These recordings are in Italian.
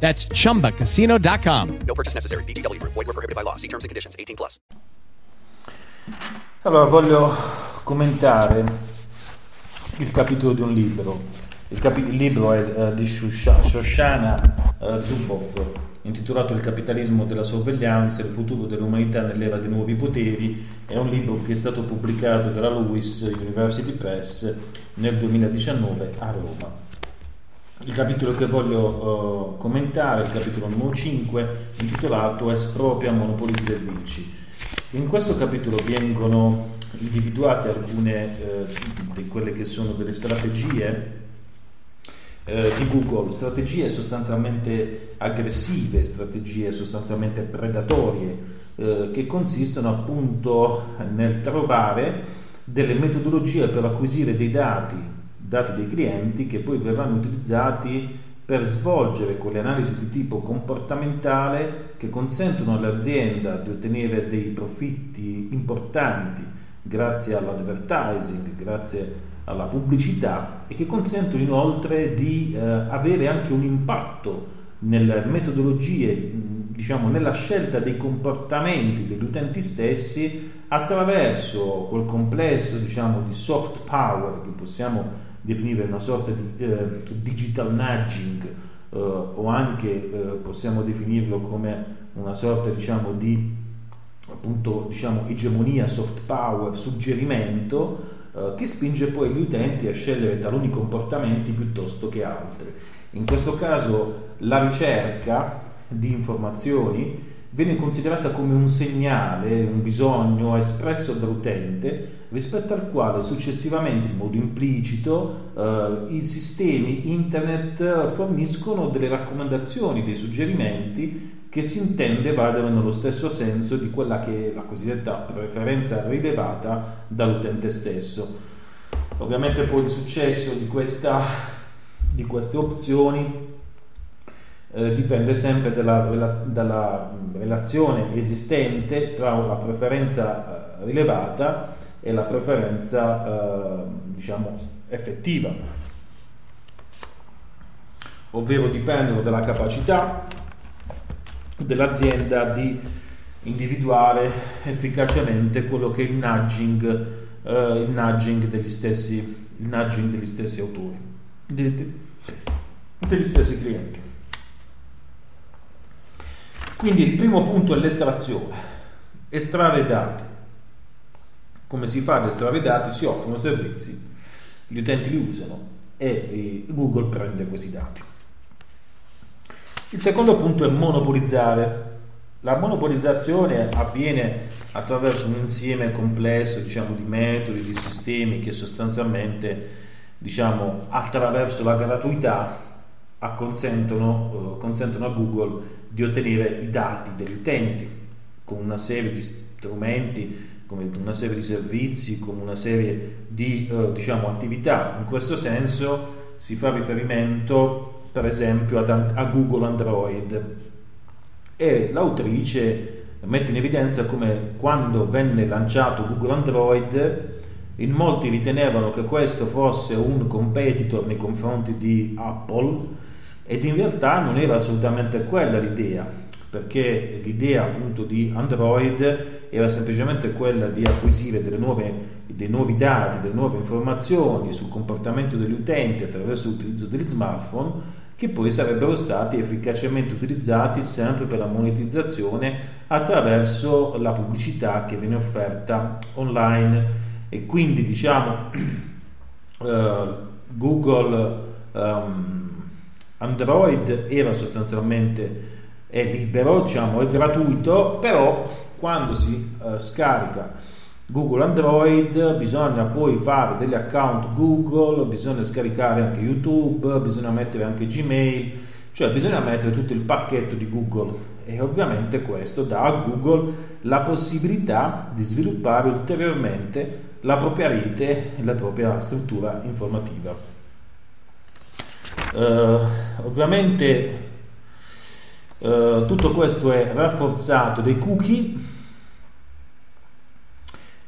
That's chumbacasino.com. No purchase necessary. VGW Group. Void where prohibited by law. See terms and conditions. 18 plus. Allora, voglio commentare il capitolo di un libro. Il libro è di Shoshana Zuboff, intitolato Il capitalismo della sorveglianza e il futuro dell'umanità nell'era dei nuovi poteri. È un libro che è stato pubblicato dalla Luiss University Press nel 2019 a Roma. Il capitolo che voglio commentare, il capitolo numero 5, intitolato Espropria, monopolizza e vinci. In questo capitolo vengono individuate alcune di quelle che sono delle strategie di Google, strategie sostanzialmente aggressive, strategie sostanzialmente predatorie, che consistono appunto nel trovare delle metodologie per acquisire dei dati dei clienti che poi verranno utilizzati per svolgere quelle analisi di tipo comportamentale che consentono all'azienda di ottenere dei profitti importanti grazie all'advertising, grazie alla pubblicità, e che consentono inoltre di avere anche un impatto nelle metodologie, diciamo nella scelta dei comportamenti degli utenti stessi, attraverso quel complesso, diciamo, di soft power che possiamo definire una sorta di digital nudging, o anche possiamo definirlo come una sorta, diciamo, di appunto, diciamo, egemonia, soft power, suggerimento, che spinge poi gli utenti a scegliere taluni comportamenti piuttosto che altri. In questo caso la ricerca di informazioni viene considerata come un segnale, un bisogno espresso dall'utente, rispetto al quale successivamente, in modo implicito, i sistemi internet forniscono delle raccomandazioni, dei suggerimenti che si intende vadano nello stesso senso di quella che è la cosiddetta preferenza rilevata dall'utente stesso. Ovviamente poi il successo di queste opzioni dipende sempre dalla relazione esistente tra la preferenza rilevata e la preferenza diciamo effettiva, ovvero dipendono dalla capacità dell'azienda di individuare efficacemente quello che è il nudging degli stessi autori, degli stessi clienti. Quindi il primo punto è l'estrazione, estrarre dati. Come si fa ad estrarre dati? Si offrono servizi, gli utenti li usano e Google prende questi dati. Il secondo punto è monopolizzare. La monopolizzazione avviene attraverso un insieme complesso, diciamo, di metodi, di sistemi che sostanzialmente, diciamo, attraverso la gratuità consentono a Google di ottenere i dati degli utenti, con una serie di strumenti, come una serie di servizi, come una serie di diciamo attività. In questo senso si fa riferimento per esempio a Google Android, e l'autrice mette in evidenza come quando venne lanciato Google Android in molti ritenevano che questo fosse un competitor nei confronti di Apple, ed in realtà non era assolutamente quella l'idea, perché l'idea appunto di Android era semplicemente quella di acquisire dei nuovi dati, delle nuove informazioni sul comportamento degli utenti attraverso l'utilizzo degli smartphone, che poi sarebbero stati efficacemente utilizzati sempre per la monetizzazione attraverso la pubblicità che viene offerta online. E quindi diciamo Google Android era sostanzialmente è libero, diciamo, è gratuito, però quando si scarica Google Android bisogna poi fare degli account Google, bisogna scaricare anche YouTube, bisogna mettere anche Gmail, cioè bisogna mettere tutto il pacchetto di Google, e ovviamente questo dà a Google la possibilità di sviluppare ulteriormente la propria rete e la propria struttura informativa. Ovviamente tutto questo è rafforzato dai cookie.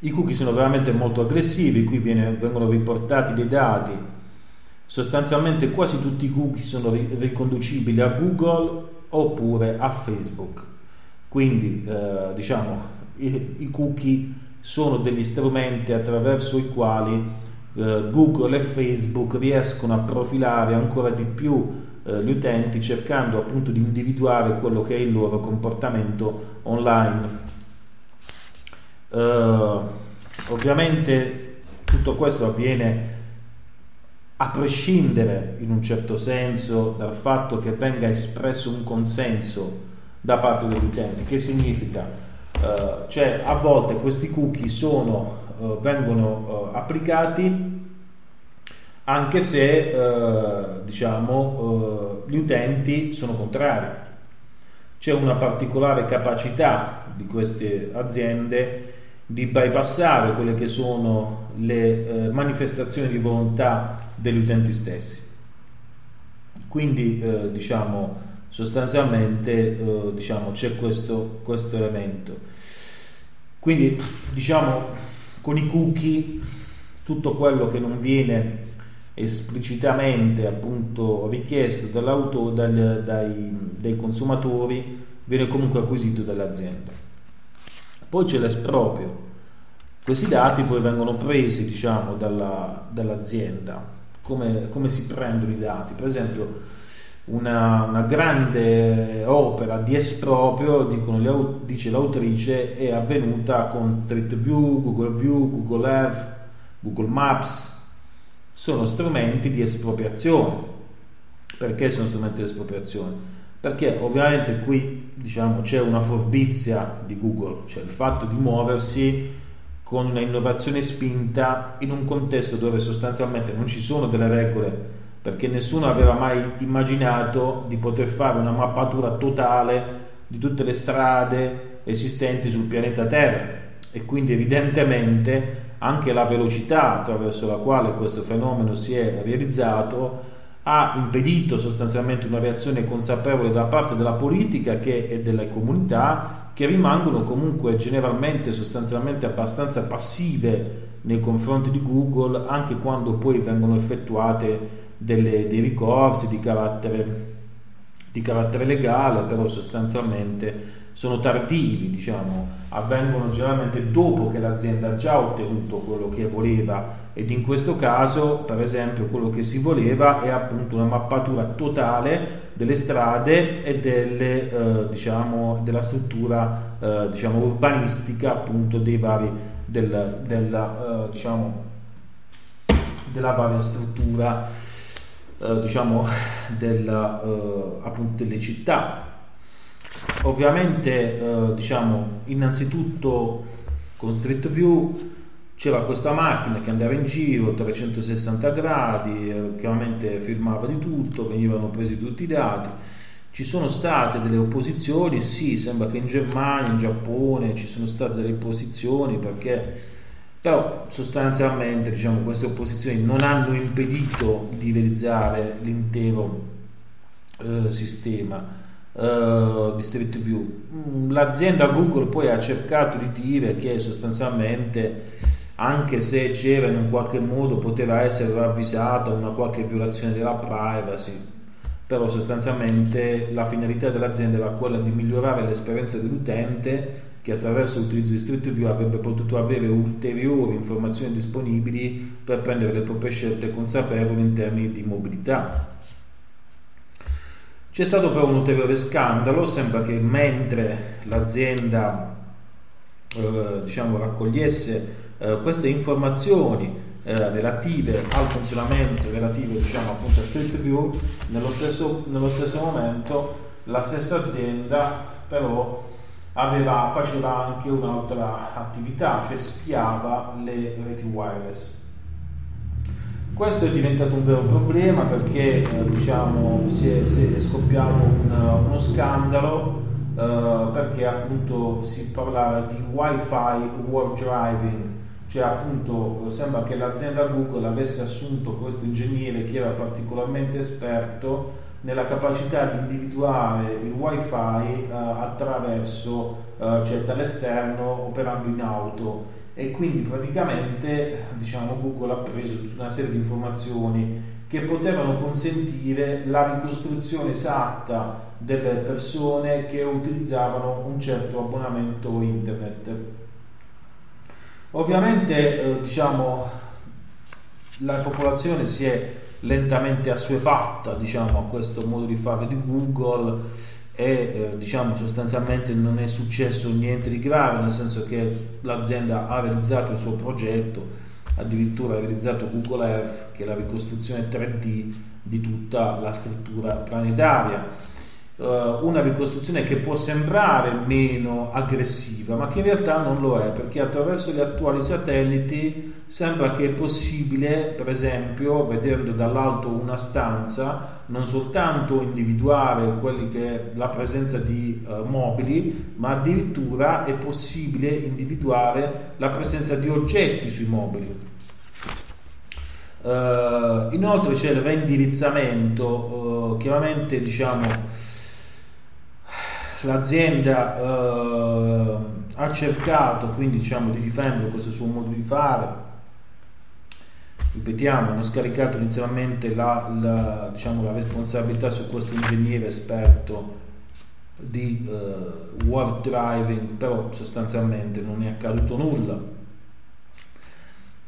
I cookie sono veramente molto aggressivi, qui vengono riportati dei dati, sostanzialmente quasi tutti i cookie sono riconducibili a Google oppure a Facebook, quindi diciamo i cookie sono degli strumenti attraverso i quali Google e Facebook riescono a profilare ancora di più gli utenti, cercando appunto di individuare quello che è il loro comportamento online. Ovviamente tutto questo avviene a prescindere in un certo senso dal fatto che venga espresso un consenso da parte degli utenti. Che significa? Cioè a volte questi cookie vengono applicati anche se gli utenti sono contrari. C'è una particolare capacità di queste aziende di bypassare quelle che sono le manifestazioni di volontà degli utenti stessi. Quindi c'è questo elemento. Quindi con i cookie tutto quello che non viene esplicitamente appunto richiesto dai consumatori viene comunque acquisito dall'azienda. Poi c'è l'esproprio, questi dati poi vengono presi dall'azienda. Come si prendono i dati? Per esempio una grande opera di esproprio, dice l'autrice, è avvenuta con Street View, Google Earth, Google Maps. Sono strumenti di espropriazione. Perché sono strumenti di espropriazione? Perché ovviamente qui c'è una furbizia di Google, cioè il fatto di muoversi con un'innovazione spinta in un contesto dove sostanzialmente non ci sono delle regole, perché nessuno aveva mai immaginato di poter fare una mappatura totale di tutte le strade esistenti sul pianeta Terra, e quindi evidentemente anche la velocità attraverso la quale questo fenomeno si è realizzato ha impedito sostanzialmente una reazione consapevole da parte della politica e delle comunità, che rimangono comunque generalmente sostanzialmente abbastanza passive nei confronti di Google, anche quando poi vengono effettuate dei ricorsi di carattere legale, però sostanzialmente sono tardivi, avvengono generalmente dopo che l'azienda ha già ottenuto quello che voleva, ed in questo caso per esempio quello che si voleva è appunto una mappatura totale delle strade e della struttura urbanistica appunto della varia struttura appunto delle città. Ovviamente innanzitutto con Street View c'era questa macchina che andava in giro 360 gradi, chiaramente filmava di tutto, venivano presi tutti i dati. Ci sono state delle opposizioni, sì, sembra che in Germania, in Giappone ci sono state delle opposizioni, però sostanzialmente queste opposizioni non hanno impedito di realizzare l'intero sistema di Street View. L'azienda Google poi ha cercato di dire che sostanzialmente, anche se c'era in un qualche modo, poteva essere ravvisata una qualche violazione della privacy, però sostanzialmente la finalità dell'azienda era quella di migliorare l'esperienza dell'utente, che attraverso l'utilizzo di Street View avrebbe potuto avere ulteriori informazioni disponibili per prendere le proprie scelte consapevoli in termini di mobilità. C'è stato poi un ulteriore scandalo, sembra che mentre l'azienda raccogliesse queste informazioni relative al funzionamento, relative appunto a Street View, nello stesso momento la stessa azienda però faceva anche un'altra attività, cioè spiava le reti wireless. Questo è diventato un vero problema perché si è scoppiato uno scandalo perché appunto si parlava di Wi-Fi World Driving, cioè appunto sembra che l'azienda Google avesse assunto questo ingegnere che era particolarmente esperto nella capacità di individuare il Wi-Fi attraverso dall'esterno operando in auto, e quindi praticamente Google ha preso tutta una serie di informazioni che potevano consentire la ricostruzione esatta delle persone che utilizzavano un certo abbonamento internet. Ovviamente la popolazione si è lentamente assuefatta a questo modo di fare di Google e sostanzialmente non è successo niente di grave, nel senso che l'azienda ha realizzato il suo progetto, addirittura ha realizzato Google Earth, che è la ricostruzione 3D di tutta la struttura planetaria, una ricostruzione che può sembrare meno aggressiva ma che in realtà non lo è, perché attraverso gli attuali satelliti sembra che è possibile, per esempio, vedendo dall'alto una stanza, non soltanto individuare quelli che la presenza di mobili, ma addirittura è possibile individuare la presenza di oggetti sui mobili. Inoltre c'è il reindirizzamento, chiaramente l'azienda ha cercato quindi di difendere questo suo modo di fare. Ripetiamo, hanno scaricato inizialmente la responsabilità su questo ingegnere esperto di world driving, però sostanzialmente non è accaduto nulla.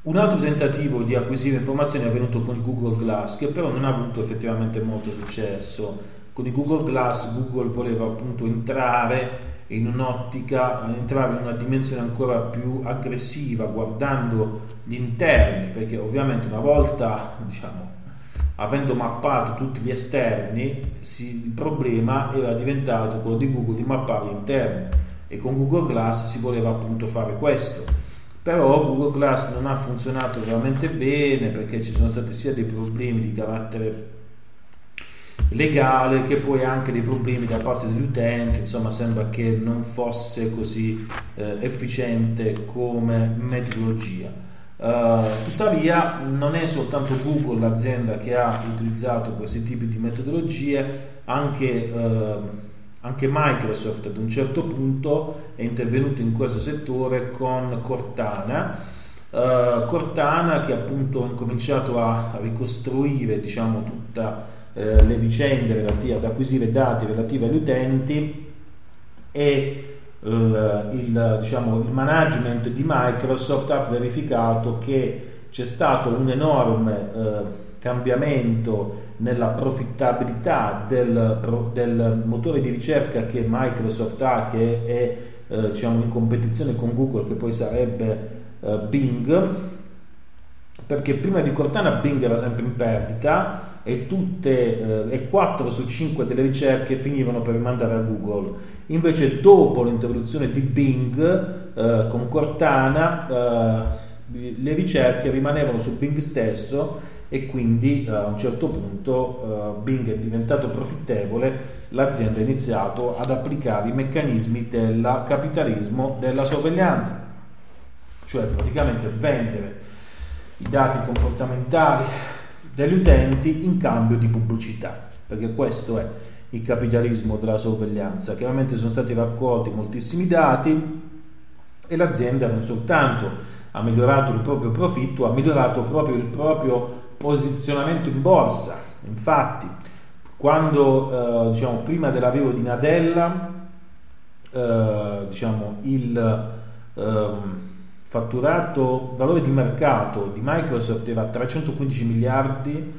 Un altro tentativo di acquisire informazioni è avvenuto con Google Glass, che però non ha avuto effettivamente molto successo. Con il Google Glass Google voleva appunto entrare in una dimensione ancora più aggressiva, guardando gli interni, perché ovviamente una volta avendo mappato tutti gli esterni il problema era diventato quello di Google di mappare gli interni, e con Google Glass si voleva appunto fare questo. Però Google Glass non ha funzionato veramente bene, perché ci sono stati sia dei problemi di carattere legale che poi anche dei problemi da parte degli utenti, sembra che non fosse così efficiente come metodologia. Tuttavia non è soltanto Google l'azienda che ha utilizzato questi tipi di metodologie, anche Microsoft ad un certo punto è intervenuto in questo settore con Cortana. Cortana che appunto ha incominciato a ricostruire tutta le vicende relative ad acquisire dati relativi agli utenti, e il management di Microsoft ha verificato che c'è stato un enorme cambiamento nella profittabilità del motore di ricerca che Microsoft ha, che è in competizione con Google, che poi sarebbe Bing, perché prima di Cortana Bing era sempre in perdita e 4 su 5 delle ricerche finivano per rimandare a Google. Invece dopo l'introduzione di Bing con Cortana le ricerche rimanevano su Bing stesso, e quindi a un certo punto Bing è diventato profittevole, l'azienda ha iniziato ad applicare i meccanismi del capitalismo della sorveglianza, cioè praticamente vendere i dati comportamentali degli utenti in cambio di pubblicità, perché questo è il capitalismo della sorveglianza. Chiaramente sono stati raccolti moltissimi dati e l'azienda non soltanto ha migliorato il proprio profitto, ha migliorato proprio il proprio posizionamento in borsa. Infatti quando prima dell'arrivo di Nadella fatturato valore di mercato di Microsoft era 315 miliardi,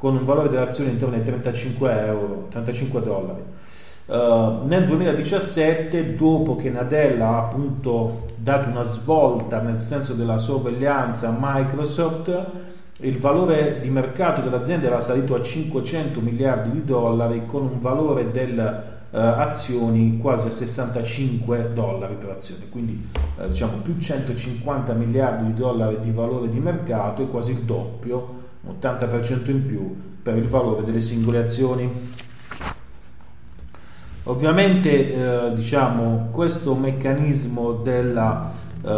con un valore dell'azione intorno ai $35. Nel 2017, dopo che Nadella ha appunto dato una svolta nel senso della sorveglianza a Microsoft, il valore di mercato dell'azienda era salito a $500 miliardi con un valore del azioni quasi a $65 per azione, quindi diciamo più $150 miliardi di valore di mercato e quasi il doppio, un 80% in più per il valore delle singole azioni. Ovviamente diciamo questo meccanismo della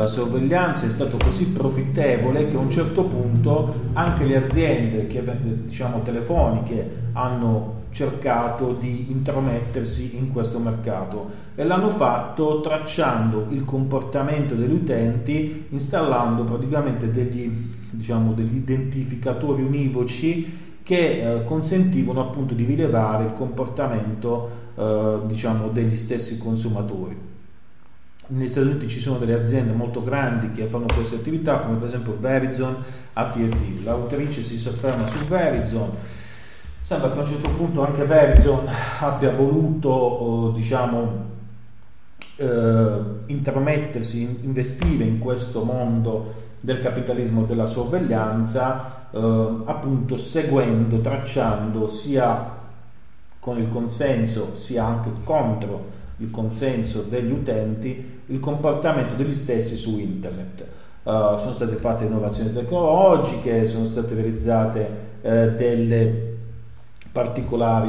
sorveglianza è stato così profittevole che a un certo punto anche le aziende che, diciamo, telefoniche hanno cercato di intromettersi in questo mercato e l'hanno fatto tracciando il comportamento degli utenti, installando praticamente degli identificatori univoci che consentivano appunto di rilevare il comportamento degli stessi consumatori. Negli Stati Uniti ci sono delle aziende molto grandi che fanno queste attività, come per esempio Verizon, AT&T. L'autrice si sofferma su Verizon. Sembra che a un certo punto anche Verizon abbia voluto intromettersi, investire in questo mondo del capitalismo della sorveglianza, appunto seguendo, tracciando sia con il consenso sia anche contro il consenso degli utenti il comportamento degli stessi su internet. Sono state fatte innovazioni tecnologiche, sono state realizzate delle particolari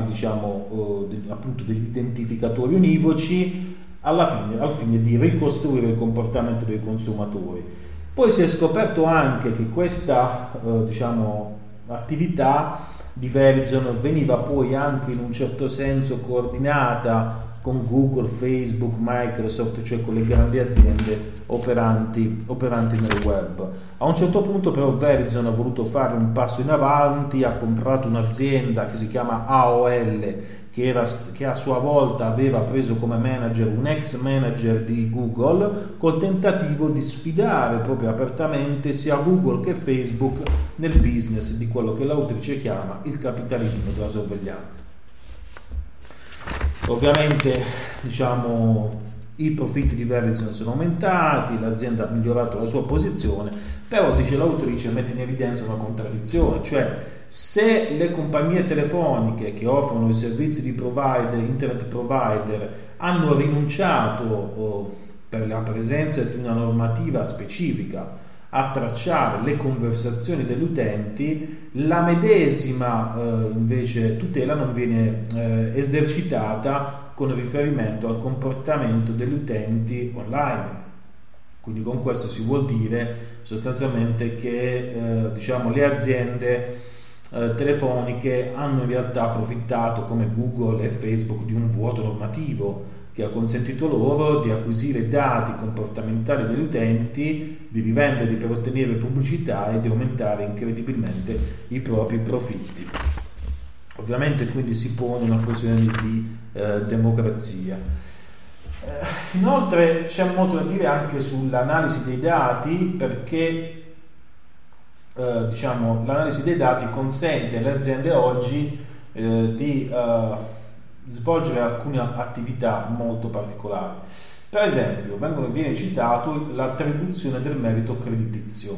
appunto degli identificatori univoci al fine di ricostruire il comportamento dei consumatori. Poi si è scoperto anche che questa attività di Verizon veniva poi anche in un certo senso coordinata con Google, Facebook, Microsoft, cioè con le grandi aziende operanti nel web. A un certo punto però Verizon ha voluto fare un passo in avanti, ha comprato un'azienda che si chiama AOL, che a sua volta aveva preso come manager un ex manager di Google, col tentativo di sfidare proprio apertamente sia Google che Facebook nel business di quello che l'autrice chiama il capitalismo della sorveglianza. Ovviamente i profitti di Verizon sono aumentati, l'azienda ha migliorato la sua posizione, però, dice l'autrice, mette in evidenza una contraddizione, cioè se le compagnie telefoniche che offrono i servizi di provider, internet provider, hanno rinunciato per la presenza di una normativa specifica a tracciare le conversazioni degli utenti, la medesima invece tutela non viene esercitata con riferimento al comportamento degli utenti online. Quindi con questo si vuol dire sostanzialmente che le aziende telefoniche hanno in realtà approfittato, come Google e Facebook, di un vuoto normativo che ha consentito loro di acquisire dati comportamentali degli utenti, di rivenderli per ottenere pubblicità e di aumentare incredibilmente i propri profitti. Ovviamente quindi si pone una questione di democrazia. Inoltre c'è molto da dire anche sull'analisi dei dati, perché l'analisi dei dati consente alle aziende oggi di svolgere alcune attività molto particolari. Per esempio viene citato l'attribuzione del merito creditizio.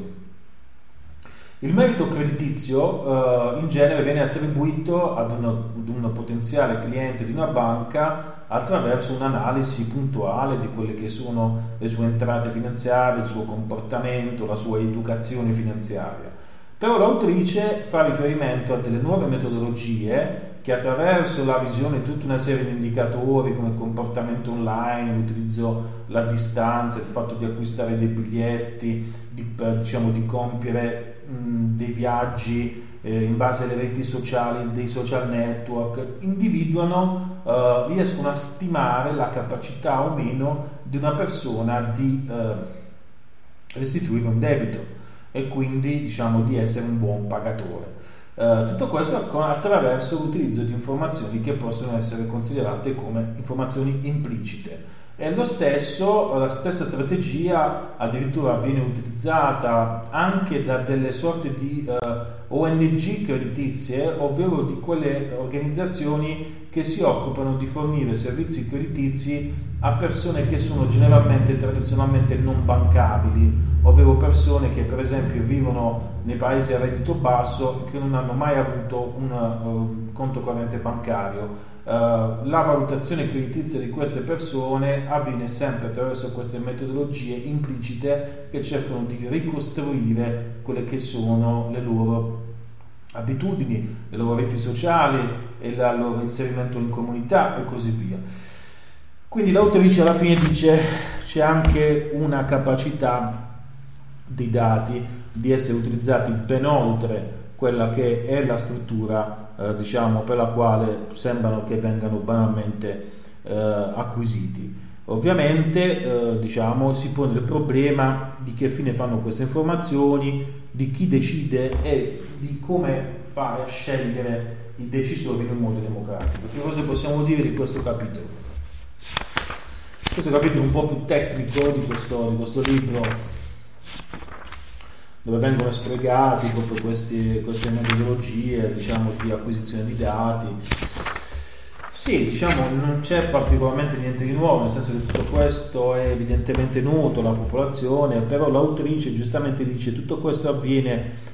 Il merito creditizio in genere viene attribuito ad un potenziale cliente di una banca attraverso un'analisi puntuale di quelle che sono le sue entrate finanziarie, il suo comportamento, la sua educazione finanziaria. Però l'autrice fa riferimento a delle nuove metodologie che, attraverso la visione di tutta una serie di indicatori come il comportamento online, l'utilizzo, la distanza, il fatto di acquistare dei biglietti, di compiere dei viaggi in base alle reti sociali, dei social network, riescono a stimare la capacità o meno di una persona di restituire un debito e quindi di essere un buon pagatore. Tutto questo attraverso l'utilizzo di informazioni che possono essere considerate come informazioni implicite. E la stessa strategia addirittura viene utilizzata anche da delle sorte di ONG creditizie, ovvero di quelle organizzazioni che si occupano di fornire servizi creditizi a persone che sono generalmente tradizionalmente non bancabili, ovvero persone che per esempio vivono nei paesi a reddito basso e che non hanno mai avuto un conto corrente bancario. La valutazione creditizia di queste persone avviene sempre attraverso queste metodologie implicite che cercano di ricostruire quelle che sono le loro abitudini, le loro reti sociali e il loro inserimento in comunità e così via. Quindi l'autrice alla fine dice c'è anche una capacità dei dati di essere utilizzati ben oltre quella che è la struttura per la quale sembrano che vengano banalmente acquisiti. Ovviamente si pone il problema di che fine fanno queste informazioni, di chi decide e di come fare a scegliere i decisori in un modo democratico. Che cosa possiamo dire di questo capitolo? Questo capitolo un po' più tecnico di questo libro, dove vengono spiegati proprio queste metodologie di acquisizione di dati. Sì, non c'è particolarmente niente di nuovo, nel senso che tutto questo è evidentemente noto alla popolazione, però l'autrice giustamente dice tutto questo avviene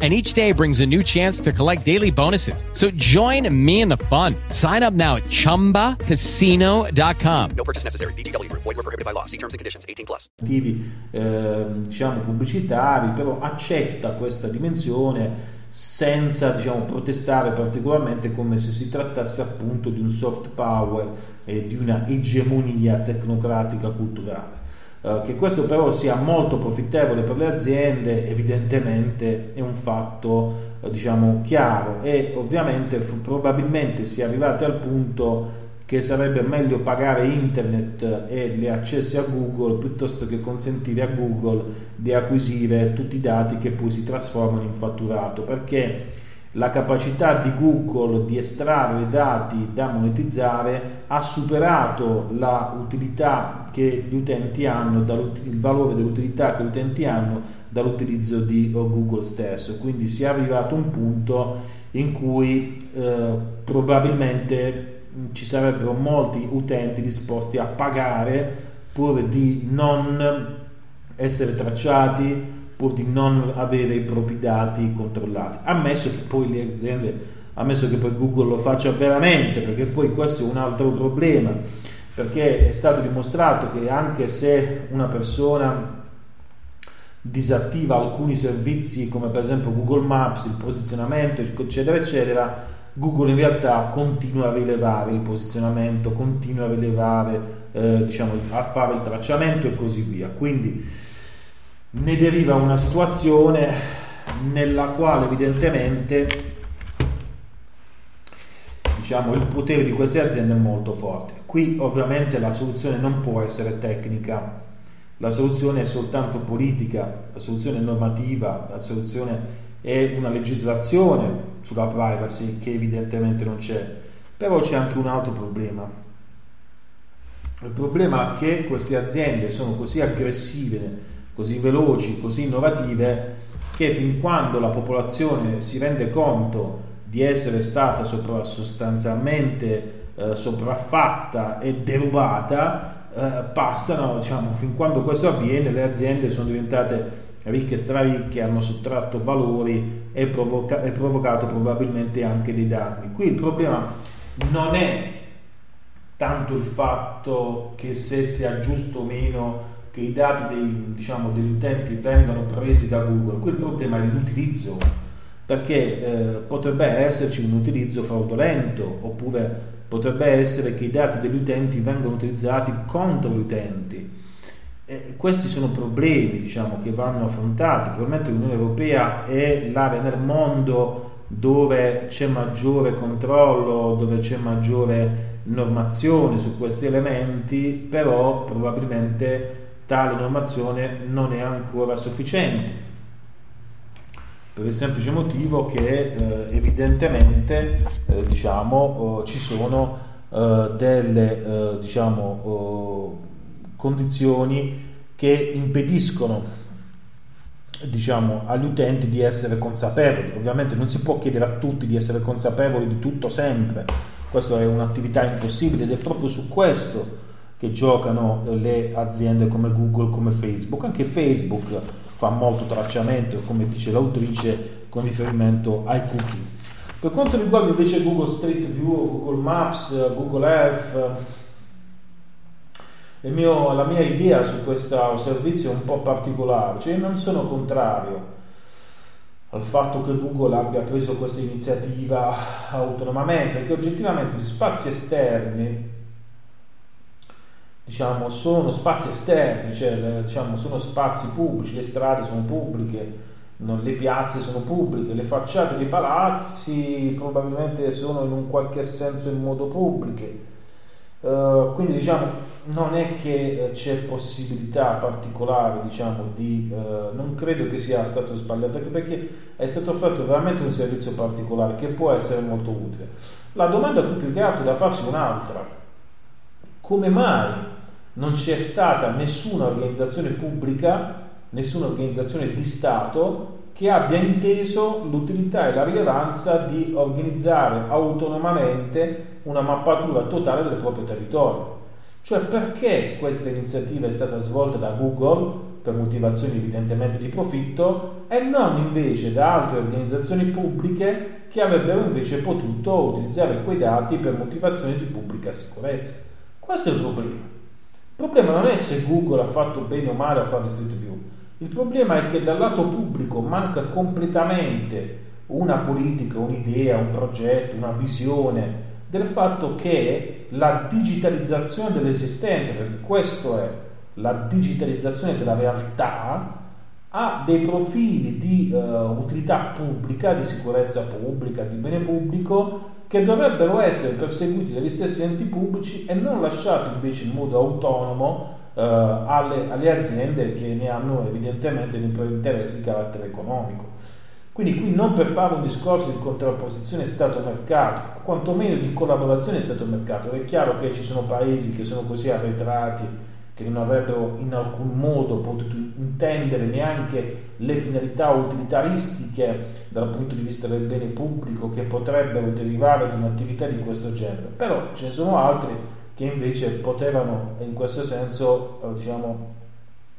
And each day brings a new chance to collect daily bonuses. So join me in the fun. Sign up now at chumbacasino.com. No purchase necessary. VGW. Void where prohibited by law. See terms and conditions. 18+. Pubblicitari, però accetta questa dimensione senza protestare particolarmente, come se si trattasse appunto di un soft power e di una egemonia tecnocratica culturale. Che questo però sia molto profittevole per le aziende evidentemente è un fatto chiaro, e ovviamente probabilmente si è arrivati al punto che sarebbe meglio pagare internet e gli accessi a Google piuttosto che consentire a Google di acquisire tutti i dati che poi si trasformano in fatturato, perché la capacità di Google di estrarre dati da monetizzare ha superato la utilità che gli utenti hanno, il valore dell'utilità che gli utenti hanno dall'utilizzo di Google stesso. Quindi si è arrivato a un punto in cui probabilmente ci sarebbero molti utenti disposti a pagare pur di non essere tracciati, pur di non avere i propri dati controllati, ammesso che poi le aziende, Google lo faccia veramente, perché poi questo è un altro problema, perché è stato dimostrato che anche se una persona disattiva alcuni servizi come per esempio Google Maps, il posizionamento, eccetera eccetera, Google in realtà continua a rilevare il posizionamento, continua a rilevare a fare il tracciamento e così via. Quindi ne deriva una situazione nella quale evidentemente il potere di queste aziende è molto forte. Qui ovviamente la soluzione non può essere tecnica, la soluzione è soltanto politica, la soluzione è normativa, la soluzione è una legislazione sulla privacy che evidentemente non c'è. Però c'è anche un altro problema. Il problema è che queste aziende sono così aggressive, così veloci, così innovative, che fin quando la popolazione si rende conto di essere stata sostanzialmente sopraffatta e derubata, passano, fin quando questo avviene, le aziende sono diventate ricche e straricche, hanno sottratto valori e provocato probabilmente anche dei danni. Qui il problema non è tanto il fatto che se sia giusto o meno che i dati degli utenti vengano presi da Google, qui il problema è l'utilizzo, perché potrebbe esserci un utilizzo fraudolento, oppure potrebbe essere che i dati degli utenti vengano utilizzati contro gli utenti, Questi sono problemi, diciamo, che vanno affrontati. Probabilmente l'Unione Europea è l'area nel mondo dove c'è maggiore controllo, dove c'è maggiore normazione su questi elementi, però probabilmente tale normazione non è ancora sufficiente, per il semplice motivo che evidentemente ci sono delle condizioni che impediscono agli utenti di essere consapevoli. Ovviamente non si può chiedere a tutti di essere consapevoli di tutto sempre, questa è un'attività impossibile, ed è proprio su questo che giocano le aziende come Google, come Facebook. Anche Facebook fa molto tracciamento, come dice l'autrice, con riferimento ai cookie. Per quanto riguarda invece Google Street View, Google Maps, Google Earth, la mia idea su questo servizio è un po' particolare, cioè non sono contrario al fatto che Google abbia preso questa iniziativa autonomamente, perché oggettivamente gli spazi esterni sono spazi esterni, cioè sono spazi pubblici, le strade sono pubbliche, le piazze sono pubbliche, le facciate dei palazzi probabilmente sono in un qualche senso in modo pubbliche. Quindi non è che c'è possibilità particolare non credo che sia stato sbagliato, perché è stato offerto veramente un servizio particolare che può essere molto utile. La domanda più che altro da farsi è un'altra: come mai non c'è stata nessuna organizzazione pubblica, nessuna organizzazione di Stato che abbia inteso l'utilità e la rilevanza di organizzare autonomamente una mappatura totale del proprio territorio? Cioè, perché questa iniziativa è stata svolta da Google per motivazioni evidentemente di profitto e non invece da altre organizzazioni pubbliche che avrebbero invece potuto utilizzare quei dati per motivazioni di pubblica sicurezza? Questo è il problema. Il problema non è se Google ha fatto bene o male a fare Street View, il problema è che dal lato pubblico manca completamente una politica, un'idea, un progetto, una visione del fatto che la digitalizzazione dell'esistente, perché questo è, la digitalizzazione della realtà, ha dei profili di utilità pubblica, di sicurezza pubblica, di bene pubblico, che dovrebbero essere perseguiti dagli stessi enti pubblici e non lasciati invece in modo autonomo alle aziende che ne hanno evidentemente interessi di carattere economico. Quindi qui non per fare un discorso di contrapposizione Stato-mercato, quantomeno di collaborazione Stato-mercato. È chiaro che ci sono paesi che sono così arretrati che non avrebbero in alcun modo potuto intendere neanche le finalità utilitaristiche dal punto di vista del bene pubblico che potrebbero derivare da un'attività di questo genere, però ce ne sono altri che invece potevano in questo senso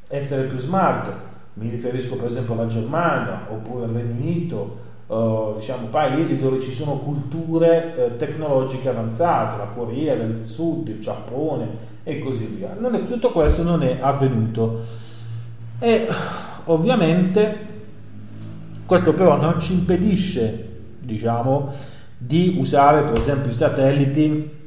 essere più smart. Mi riferisco per esempio alla Germania oppure al Regno Unito, paesi dove ci sono culture tecnologiche avanzate, la Corea del Sud, il Giappone e così via. Tutto questo non è avvenuto, e ovviamente questo però non ci impedisce di usare per esempio i satelliti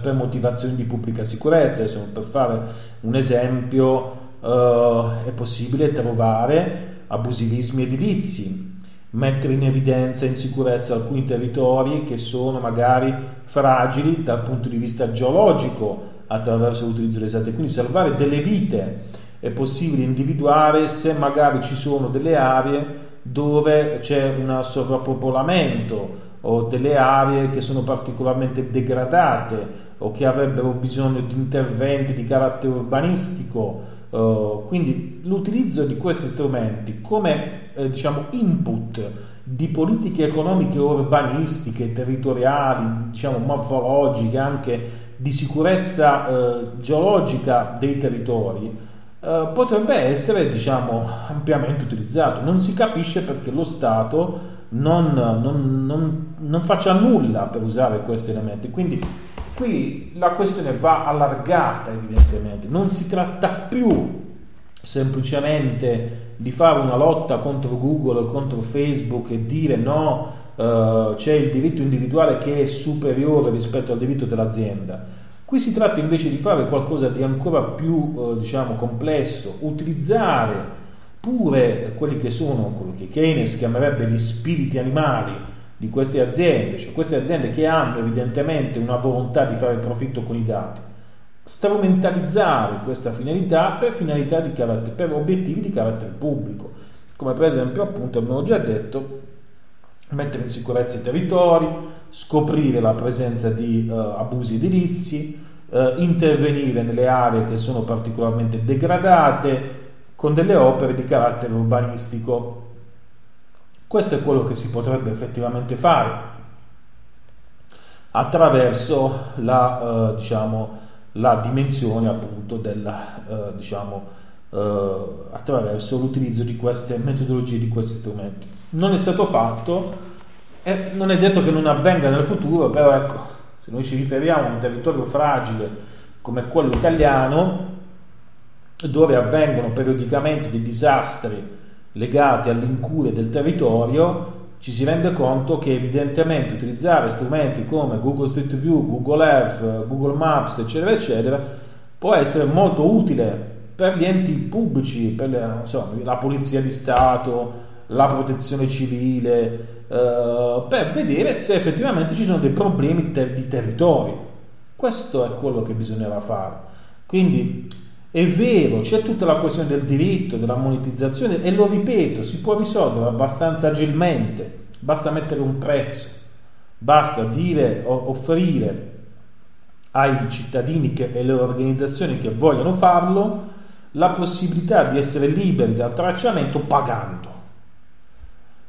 per motivazioni di pubblica sicurezza. Adesso, per fare un esempio, è possibile trovare abusivismi edilizi, mettere in evidenza in sicurezza alcuni territori che sono magari fragili dal punto di vista geologico attraverso l'utilizzo dei satelliti, quindi salvare delle vite. È possibile individuare se magari ci sono delle aree dove c'è un sovrappopolamento o delle aree che sono particolarmente degradate o che avrebbero bisogno di interventi di carattere urbanistico. Quindi l'utilizzo di questi strumenti come input di politiche economiche urbanistiche, territoriali, morfologiche, anche di sicurezza geologica dei territori, potrebbe essere ampiamente utilizzato. Non si capisce perché lo Stato non faccia nulla per usare questi elementi. Quindi qui la questione va allargata, evidentemente. Non si tratta più semplicemente di fare una lotta contro Google o contro Facebook e dire no, c'è il diritto individuale che è superiore rispetto al diritto dell'azienda. Qui si tratta invece di fare qualcosa di ancora più complesso, utilizzare pure quelli che sono, quello che Keynes chiamerebbe gli spiriti animali di queste aziende, cioè queste aziende che hanno evidentemente una volontà di fare profitto con i dati, strumentalizzare questa finalità per finalità di carattere, per obiettivi di carattere pubblico, come per esempio, appunto, abbiamo già detto, mettere in sicurezza i territori, scoprire la presenza di abusi edilizi, intervenire nelle aree che sono particolarmente degradate con delle opere di carattere urbanistico. Questo è quello che si potrebbe effettivamente fare attraverso la, la dimensione, appunto, della, attraverso l'utilizzo di queste metodologie, di questi strumenti. Non è stato fatto e non è detto che non avvenga nel futuro, però ecco, se noi ci riferiamo a un territorio fragile come quello italiano, dove avvengono periodicamente dei disastri legati all'incuria del territorio, ci si rende conto che evidentemente utilizzare strumenti come Google Street View, Google Earth, Google Maps, eccetera, eccetera, può essere molto utile per gli enti pubblici, per la polizia di Stato, la protezione civile, per vedere se effettivamente ci sono dei problemi di territorio. Questo è quello che bisognerà fare. Quindi è vero, c'è tutta la questione del diritto, della monetizzazione, e lo ripeto, si può risolvere abbastanza agilmente, basta mettere un prezzo, basta dire, offrire ai cittadini che, e alle organizzazioni che vogliono farlo, la possibilità di essere liberi dal tracciamento pagando.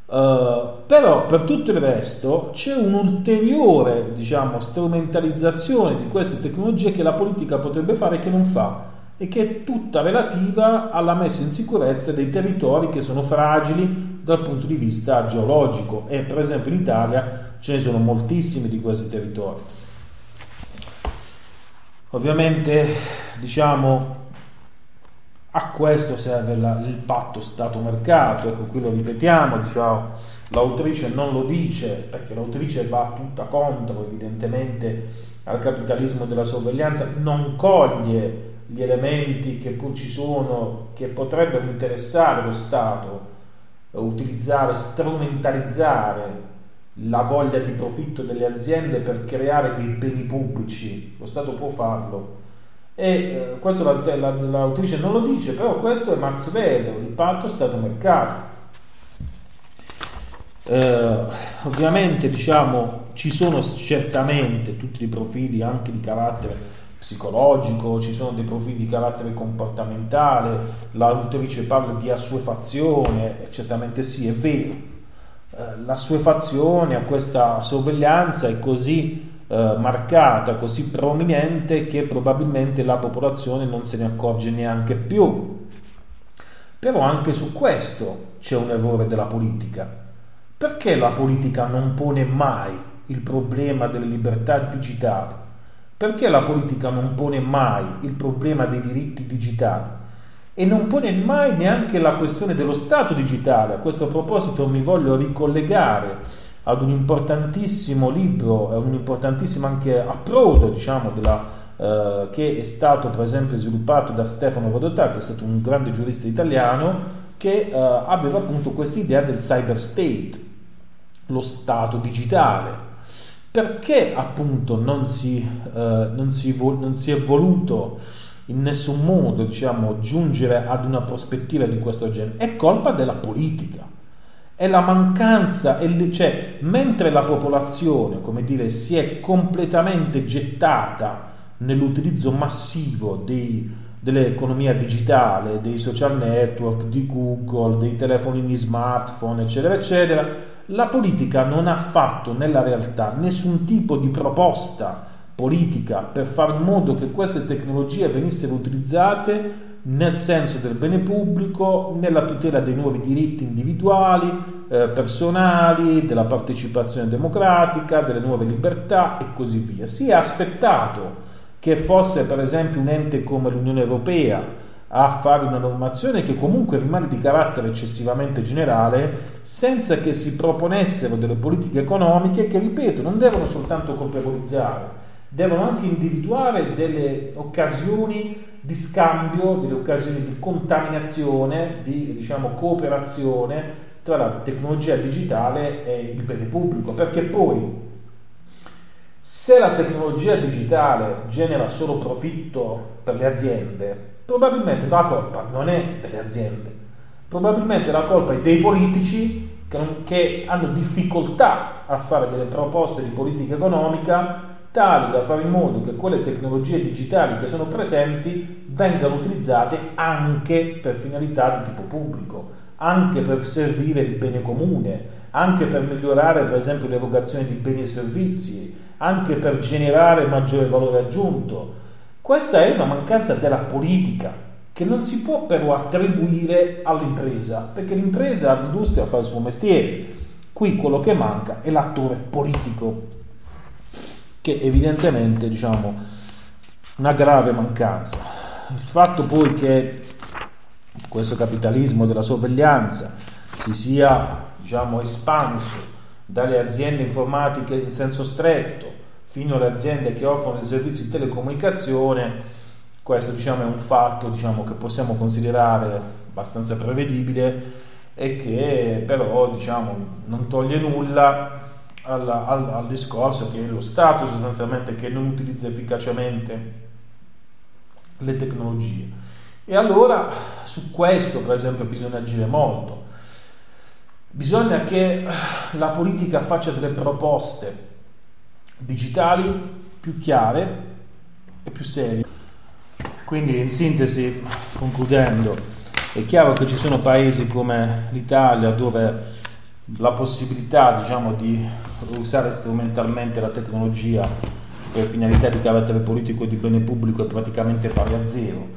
Però per tutto il resto c'è un'ulteriore strumentalizzazione di queste tecnologie che la politica potrebbe fare e che non fa, e che è tutta relativa alla messa in sicurezza dei territori che sono fragili dal punto di vista geologico, e per esempio in Italia ce ne sono moltissimi di questi territori. Ovviamente a questo serve il patto Stato-mercato, ecco, qui lo ripetiamo, l'autrice non lo dice perché l'autrice va tutta contro evidentemente al capitalismo della sorveglianza, non coglie gli elementi che pur ci sono, che potrebbero interessare lo Stato, utilizzare, strumentalizzare la voglia di profitto delle aziende per creare dei beni pubblici. Lo Stato può farlo. E questo l'autrice non lo dice, però questo è Max Weber, il patto Stato-mercato. Ovviamente ci sono certamente tutti i profili anche di carattere psicologico, ci sono dei profili di carattere comportamentale, l'autrice parla di assuefazione, certamente sì, è vero, l'assuefazione a questa sorveglianza è così marcata, così prominente, che probabilmente la popolazione non se ne accorge neanche più. Però anche su questo c'è un errore della politica. Perché la politica non pone mai il problema delle libertà digitali? Perché la politica non pone mai il problema dei diritti digitali? E non pone mai neanche la questione dello Stato digitale. A questo proposito mi voglio ricollegare ad un importantissimo libro, un importantissimo anche approdo, che è stato per esempio sviluppato da Stefano Rodotà, che è stato un grande giurista italiano, che aveva appunto questa idea del cyber state, lo Stato digitale. Perché appunto non si è voluto in nessun modo giungere ad una prospettiva di questo genere? È colpa della politica. È la mancanza, mentre la popolazione, si è completamente gettata nell'utilizzo massivo dell'economia digitale, dei social network, di Google, dei telefonini smartphone, eccetera, eccetera, la politica non ha fatto nella realtà nessun tipo di proposta politica per far in modo che queste tecnologie venissero utilizzate nel senso del bene pubblico, nella tutela dei nuovi diritti individuali, personali, della partecipazione democratica, delle nuove libertà e così via. Si è aspettato che fosse per esempio un ente come l'Unione Europea a fare una normazione che comunque rimane di carattere eccessivamente generale, senza che si proponessero delle politiche economiche che, ripeto, non devono soltanto colpevolizzare, devono anche individuare delle occasioni di scambio, delle occasioni di contaminazione, di cooperazione tra la tecnologia digitale e il bene pubblico, perché poi se la tecnologia digitale genera solo profitto per le aziende, probabilmente la colpa non è delle aziende, probabilmente la colpa è dei politici che hanno difficoltà a fare delle proposte di politica economica tali da fare in modo che quelle tecnologie digitali che sono presenti vengano utilizzate anche per finalità di tipo pubblico, anche per servire il bene comune, anche per migliorare per esempio l'erogazione di beni e servizi, anche per generare maggiore valore aggiunto. Questa è una mancanza della politica che non si può però attribuire all'impresa, perché l'impresa, l'industria fa il suo mestiere. Qui quello che manca è l'attore politico, che evidentemente una grave mancanza. Il fatto poi che questo capitalismo della sorveglianza si sia espanso dalle aziende informatiche in senso stretto fino alle aziende che offrono i servizi di telecomunicazione, questo è un fatto che possiamo considerare abbastanza prevedibile e che però non toglie nulla al discorso che è lo Stato sostanzialmente che non utilizza efficacemente le tecnologie. E allora su questo per esempio bisogna agire molto. Bisogna che la politica faccia delle proposte digitali più chiare e più serie. Quindi in sintesi, concludendo, è chiaro che ci sono paesi come l'Italia dove la possibilità di usare strumentalmente la tecnologia per finalità di carattere politico e di bene pubblico è praticamente pari a zero.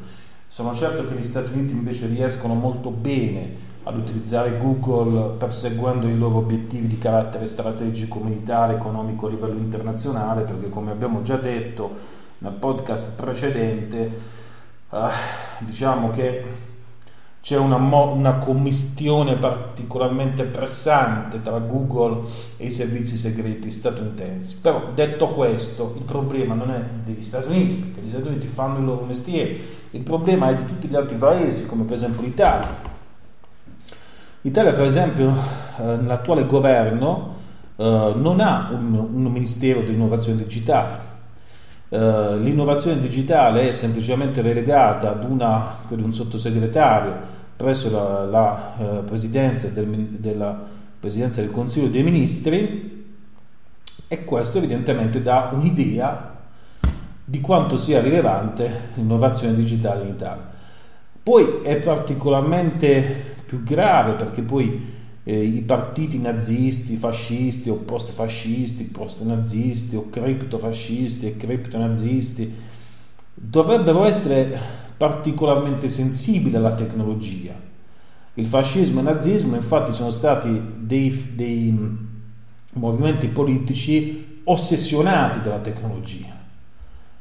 Sono certo che gli Stati Uniti invece riescono molto bene ad utilizzare Google perseguendo i loro obiettivi di carattere strategico, militare, economico a livello internazionale, perché come abbiamo già detto nel podcast precedente che c'è una commistione particolarmente pressante tra Google e i servizi segreti statunitensi. Però detto questo, il problema non è degli Stati Uniti, perché gli Stati Uniti fanno il loro mestiere, il problema è di tutti gli altri paesi come per esempio l'Italia. L'Italia per esempio l'attuale governo non ha un ministero di innovazione digitale. L'innovazione digitale è semplicemente relegata ad un sottosegretario presso la presidenza della Presidenza del Consiglio dei Ministri, e questo evidentemente dà un'idea di quanto sia rilevante l'innovazione digitale in Italia. Poi è particolarmente più grave perché poi i partiti nazisti, fascisti o post-fascisti, post-nazisti o criptofascisti e criptonazisti dovrebbero essere particolarmente sensibili alla tecnologia. Il fascismo e il nazismo infatti sono stati dei movimenti politici ossessionati dalla tecnologia.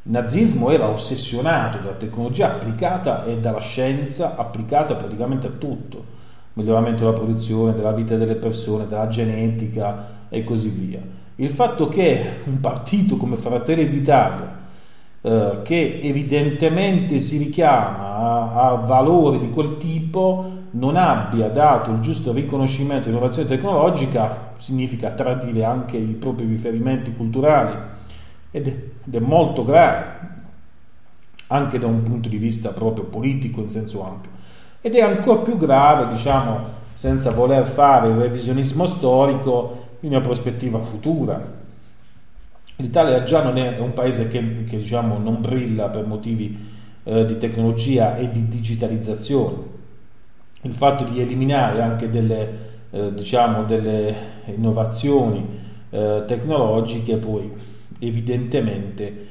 Il nazismo era ossessionato dalla tecnologia applicata e dalla scienza applicata praticamente a tutto: miglioramento della produzione, della vita delle persone, della genetica e così via. Il fatto che un partito come Fratelli d'Italia, che evidentemente si richiama a valori di quel tipo, non abbia dato il giusto riconoscimento all'innovazione tecnologica significa tradire anche i propri riferimenti culturali, ed è molto grave anche da un punto di vista proprio politico in senso ampio, ed è ancora più grave senza voler fare il revisionismo storico, in una prospettiva futura. L'Italia già non è un paese che non brilla per motivi di tecnologia e di digitalizzazione. Il fatto di eliminare anche delle innovazioni tecnologiche poi evidentemente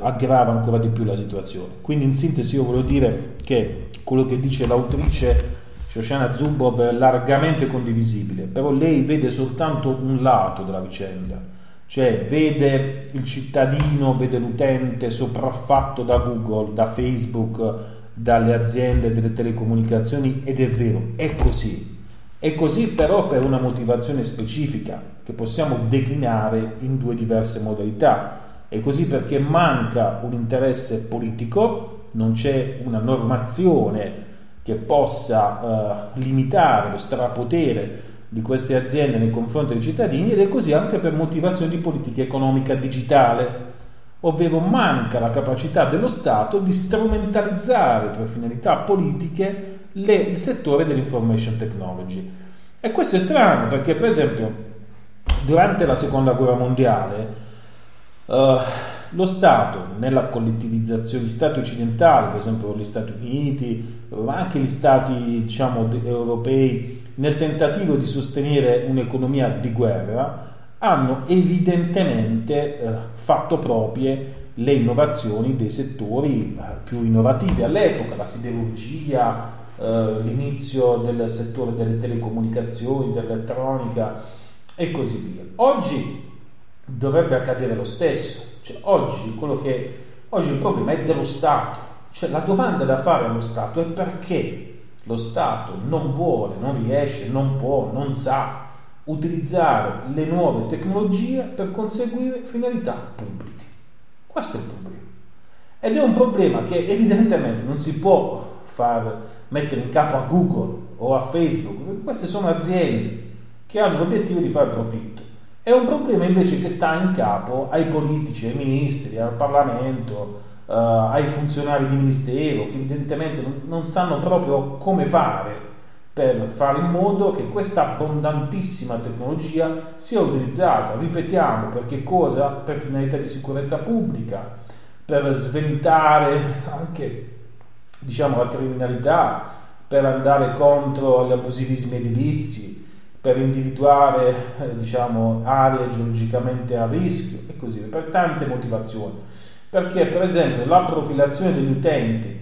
aggrava ancora di più la situazione. Quindi in sintesi io voglio dire che quello che dice l'autrice Shoshana Zuboff è largamente condivisibile, però lei vede soltanto un lato della vicenda, cioè vede il cittadino, vede l'utente sopraffatto da Google, da Facebook, dalle aziende delle telecomunicazioni, ed è vero, è così però per una motivazione specifica che possiamo declinare in due diverse modalità. E così perché manca un interesse politico, non c'è una normazione che possa limitare lo strapotere di queste aziende nei confronti dei cittadini, ed è così anche per motivazioni di politica economica digitale, ovvero manca la capacità dello Stato di strumentalizzare per finalità politiche il settore dell'information technology. E questo è strano perché, per esempio, durante la Seconda Guerra Mondiale lo Stato, nella collettivizzazione, gli Stati occidentali, per esempio gli Stati Uniti, ma anche gli Stati, diciamo, europei, nel tentativo di sostenere un'economia di guerra, hanno evidentemente fatto proprie le innovazioni dei settori più innovativi all'epoca, la siderurgia, l'inizio del settore delle telecomunicazioni, dell'elettronica e così via. Oggi dovrebbe accadere lo stesso, cioè oggi il problema è dello Stato, cioè la domanda da fare allo Stato è perché lo Stato non vuole, non riesce, non può, non sa utilizzare le nuove tecnologie per conseguire finalità pubbliche. Questo è il problema. Ed è un problema che evidentemente non si può far mettere in capo a Google o a Facebook, perché queste sono aziende che hanno l'obiettivo di fare profitto. È un problema invece che sta in capo ai politici, ai ministri, al Parlamento, ai funzionari di ministero, che evidentemente non sanno proprio come fare per fare in modo che questa abbondantissima tecnologia sia utilizzata, ripetiamo, perché cosa? Per finalità di sicurezza pubblica, per sventare anche, diciamo, la criminalità, per andare contro gli abusivismi edilizi, per individuare, diciamo, aree geologicamente a rischio e così via, per tante motivazioni. Perché, per esempio, la profilazione degli utenti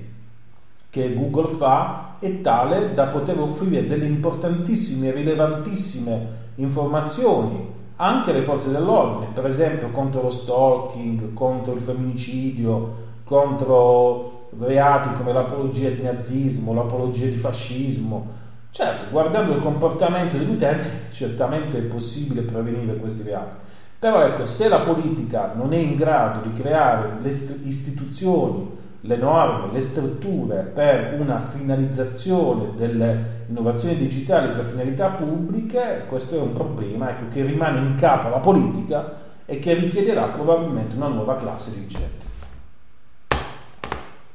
che Google fa è tale da poter offrire delle importantissime, rilevantissime informazioni anche alle forze dell'ordine, per esempio contro lo stalking, contro il femminicidio, contro reati come l'apologia di nazismo, l'apologia di fascismo. Certo, guardando il comportamento degli utenti, certamente è possibile prevenire questi reati. Però ecco, se la politica non è in grado di creare le istituzioni, le norme, le strutture per una finalizzazione delle innovazioni digitali per finalità pubbliche, questo è un problema, ecco, che rimane in capo alla politica e che richiederà probabilmente una nuova classe dirigente.